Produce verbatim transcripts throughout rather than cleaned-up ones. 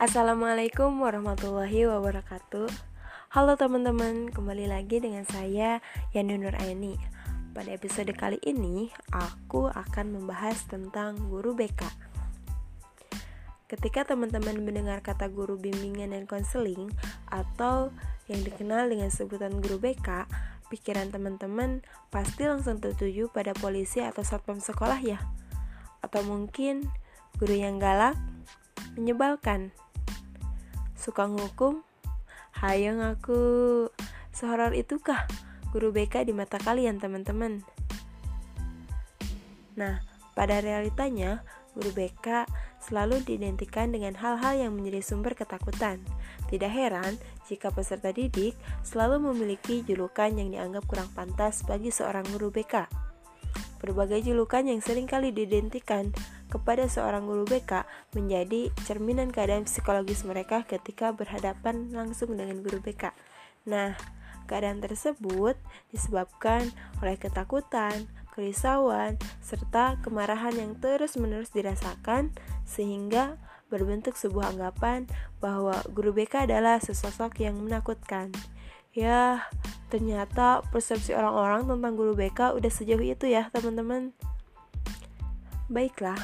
Assalamualaikum warahmatullahi wabarakatuh. Halo teman-teman, kembali lagi dengan saya Yandu Nuraini. Pada episode kali ini, aku akan membahas tentang guru B K. Ketika teman-teman mendengar kata guru bimbingan dan konseling atau yang dikenal dengan sebutan guru B K, pikiran teman-teman pasti langsung tertuju pada polisi atau satpam sekolah ya? Atau mungkin guru yang galak, menyebalkan, suka menghukum. Hayo ngaku, sehoror itukah guru B K di mata kalian teman-teman? Nah, pada realitanya guru B K selalu diidentikan dengan hal-hal yang menjadi sumber ketakutan. Tidak heran jika peserta didik selalu memiliki julukan yang dianggap kurang pantas bagi seorang guru B K. Berbagai julukan yang seringkali diidentikan kepada seorang guru B K menjadi cerminan keadaan psikologis mereka ketika berhadapan langsung dengan guru B K. Nah, keadaan tersebut disebabkan oleh ketakutan, kerisauan, serta kemarahan yang terus-menerus dirasakan sehingga berbentuk sebuah anggapan bahwa guru B K adalah sesosok yang menakutkan. Yah, ternyata persepsi orang-orang tentang guru B K udah sejauh itu ya teman-teman. Baiklah,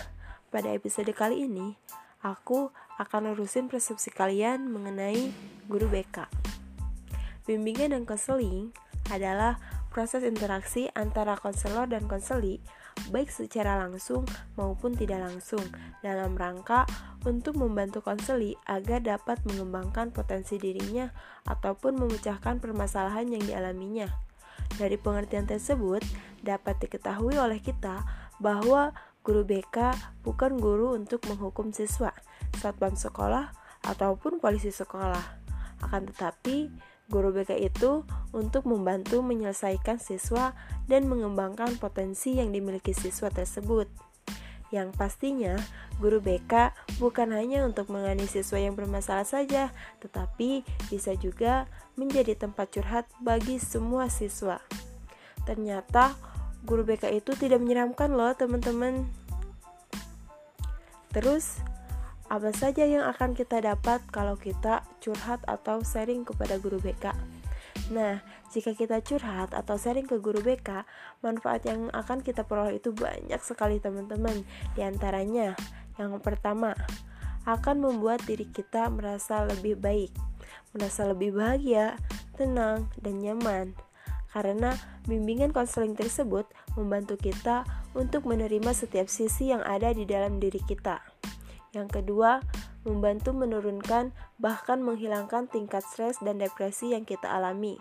pada episode kali ini, aku akan lurusin persepsi kalian mengenai guru B K. Bimbingan dan konseling adalah proses interaksi antara konselor dan konseli, baik secara langsung maupun tidak langsung, dalam rangka untuk membantu konseli agar dapat mengembangkan potensi dirinya ataupun memecahkan permasalahan yang dialaminya. Dari pengertian tersebut, dapat diketahui oleh kita bahwa guru B K bukan guru untuk menghukum siswa, satpam sekolah, ataupun polisi sekolah. Akan tetapi, guru B K itu untuk membantu menyelesaikan siswa dan mengembangkan potensi yang dimiliki siswa tersebut. Yang pastinya, guru B K bukan hanya untuk menangani siswa yang bermasalah saja, tetapi bisa juga menjadi tempat curhat bagi semua siswa. Ternyata, guru B K itu tidak menyeramkan loh teman-teman. Terus, apa saja yang akan kita dapat kalau kita curhat atau sharing kepada guru B K? Nah, jika kita curhat atau sharing ke guru B K, manfaat yang akan kita peroleh itu banyak sekali teman-teman. Di antaranya, yang pertama, akan membuat diri kita merasa lebih baik, merasa lebih bahagia, tenang, dan nyaman. Karena bimbingan konseling tersebut membantu kita untuk menerima setiap sisi yang ada di dalam diri kita. Yang kedua, membantu menurunkan bahkan menghilangkan tingkat stres dan depresi yang kita alami.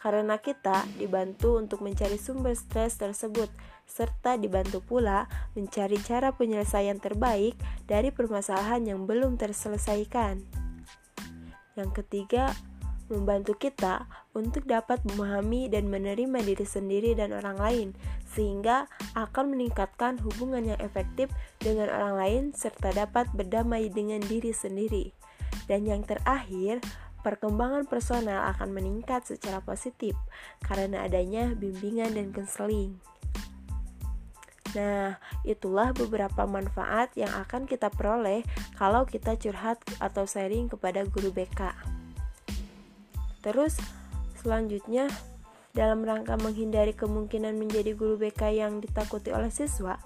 Karena kita dibantu untuk mencari sumber stres tersebut, serta dibantu pula mencari cara penyelesaian terbaik dari permasalahan yang belum terselesaikan. Yang ketiga, membantu kita untuk dapat memahami dan menerima diri sendiri dan orang lain, sehingga akan meningkatkan hubungan yang efektif dengan orang lain serta dapat berdamai dengan diri sendiri. Dan yang terakhir, perkembangan personal akan meningkat secara positif karena adanya bimbingan dan konseling. Nah, itulah beberapa manfaat yang akan kita peroleh kalau kita curhat atau sharing kepada guru B K. Terus, selanjutnya, dalam rangka menghindari kemungkinan menjadi guru B K yang ditakuti oleh siswa,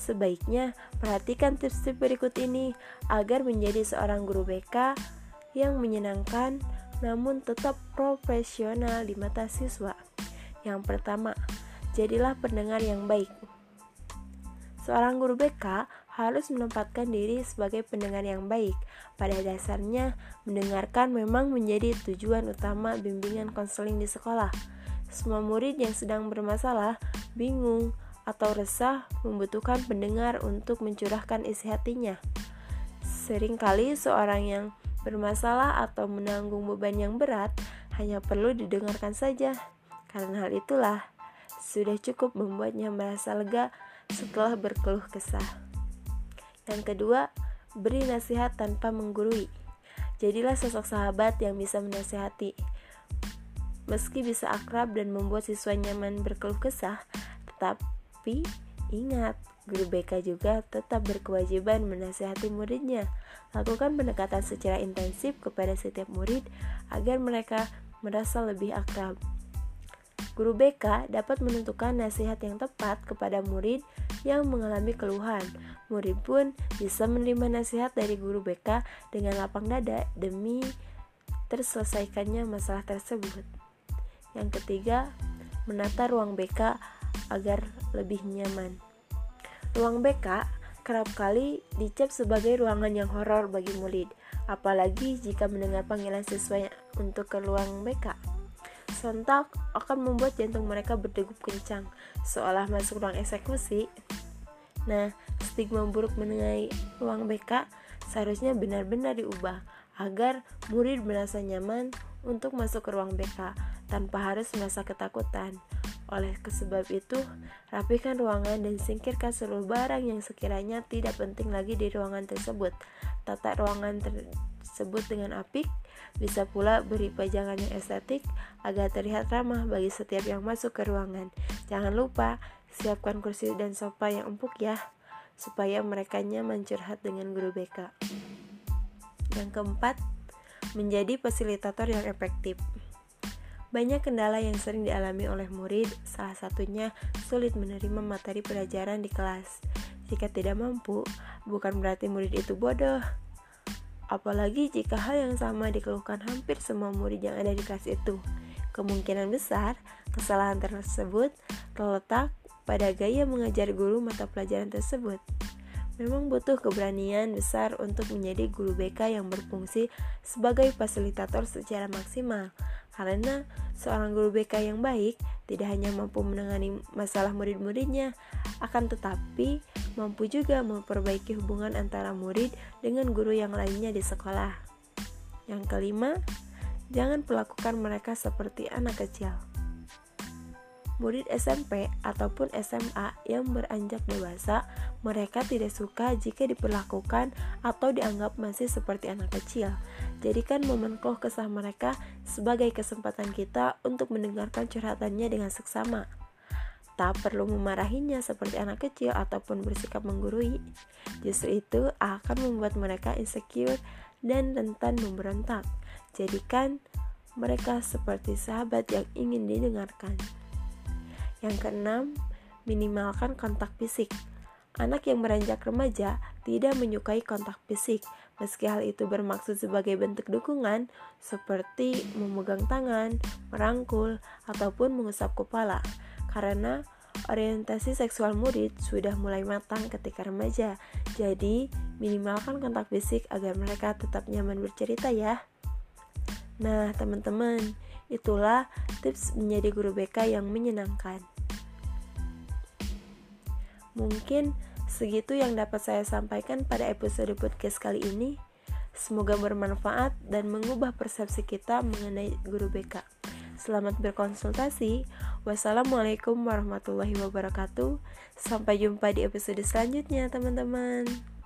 sebaiknya perhatikan tips-tips berikut ini agar menjadi seorang guru B K yang menyenangkan namun tetap profesional di mata siswa. Yang pertama, jadilah pendengar yang baik. Seorang guru B K harus menempatkan diri sebagai pendengar yang baik. Pada dasarnya, mendengarkan memang menjadi tujuan utama bimbingan konseling di sekolah. Semua murid yang sedang bermasalah, bingung, atau resah membutuhkan pendengar untuk mencurahkan isi hatinya. Seringkali seorang yang bermasalah atau menanggung beban yang berat hanya perlu didengarkan saja. Karena hal itulah, sudah cukup membuatnya merasa lega setelah berkeluh kesah. Yang kedua, beri nasihat tanpa menggurui. Jadilah sosok sahabat yang bisa menasihati. Meski bisa akrab dan membuat siswa nyaman berkeluh kesah, tetapi Ingat, guru B K juga tetap berkewajiban menasihati muridnya. Lakukan pendekatan secara intensif kepada setiap murid agar mereka merasa lebih akrab. Guru B K dapat menentukan nasihat yang tepat kepada murid yang mengalami keluhan. Murid pun bisa menerima nasihat dari guru B K dengan lapang dada demi terselesaikannya masalah tersebut. Yang ketiga, menata ruang B K agar lebih nyaman. Ruang B K kerap kali dicap sebagai ruangan yang horor bagi murid, apalagi jika mendengar panggilan siswa untuk ke ruang B K. Sontak akan membuat jantung mereka berdegup kencang, seolah masuk ruang eksekusi. Nah, stigma buruk mengenai ruang B K seharusnya benar-benar diubah agar murid merasa nyaman untuk masuk ke ruang B K tanpa harus merasa ketakutan. Oleh sebab itu, rapikan ruangan dan singkirkan seluruh barang yang sekiranya tidak penting lagi di ruangan tersebut. Tata ruangan tersebut dengan apik. Bisa pula beri pajangan yang estetik agar terlihat ramah bagi setiap yang masuk ke ruangan. Jangan lupa siapkan kursi dan sofa yang empuk ya, supaya mereka nyaman curhat dengan guru B K. Yang keempat, menjadi fasilitator yang efektif. Banyak kendala yang sering dialami oleh murid, salah satunya sulit menerima materi pelajaran di kelas. Jika tidak mampu, bukan berarti murid itu bodoh. Apalagi jika hal yang sama dikeluhkan hampir semua murid yang ada di kelas itu. Kemungkinan besar, kesalahan tersebut terletak pada gaya mengajar guru mata pelajaran tersebut. Memang butuh keberanian besar untuk menjadi guru B K yang berfungsi sebagai fasilitator secara maksimal. Karena seorang guru B K yang baik tidak hanya mampu menangani masalah murid-muridnya, akan tetapi mampu juga memperbaiki hubungan antara murid dengan guru yang lainnya di sekolah. Yang kelima, jangan perlakukan mereka seperti anak kecil. Murid S M P ataupun S M A yang beranjak dewasa, mereka tidak suka jika diperlakukan atau dianggap masih seperti anak kecil. Jadikan momen keluh kesah mereka sebagai kesempatan kita untuk mendengarkan curhatannya dengan seksama. Tak perlu memarahinya seperti anak kecil ataupun bersikap menggurui. Justru itu akan membuat mereka insecure dan rentan memberontak. Jadikan mereka seperti sahabat yang ingin didengarkan. Yang keenam, minimalkan kontak fisik. Anak yang beranjak remaja tidak menyukai kontak fisik, meski hal itu bermaksud sebagai bentuk dukungan seperti memegang tangan, merangkul, ataupun mengusap kepala. Karena orientasi seksual murid sudah mulai matang ketika remaja, jadi minimalkan kontak fisik agar mereka tetap nyaman bercerita ya. Nah, teman-teman, itulah tips menjadi guru B K yang menyenangkan. Mungkin segitu yang dapat saya sampaikan pada episode podcast kali ini. Semoga bermanfaat dan mengubah persepsi kita mengenai guru B K. Selamat berkonsultasi. Wassalamualaikum warahmatullahi wabarakatuh. Sampai jumpa di episode selanjutnya, teman-teman.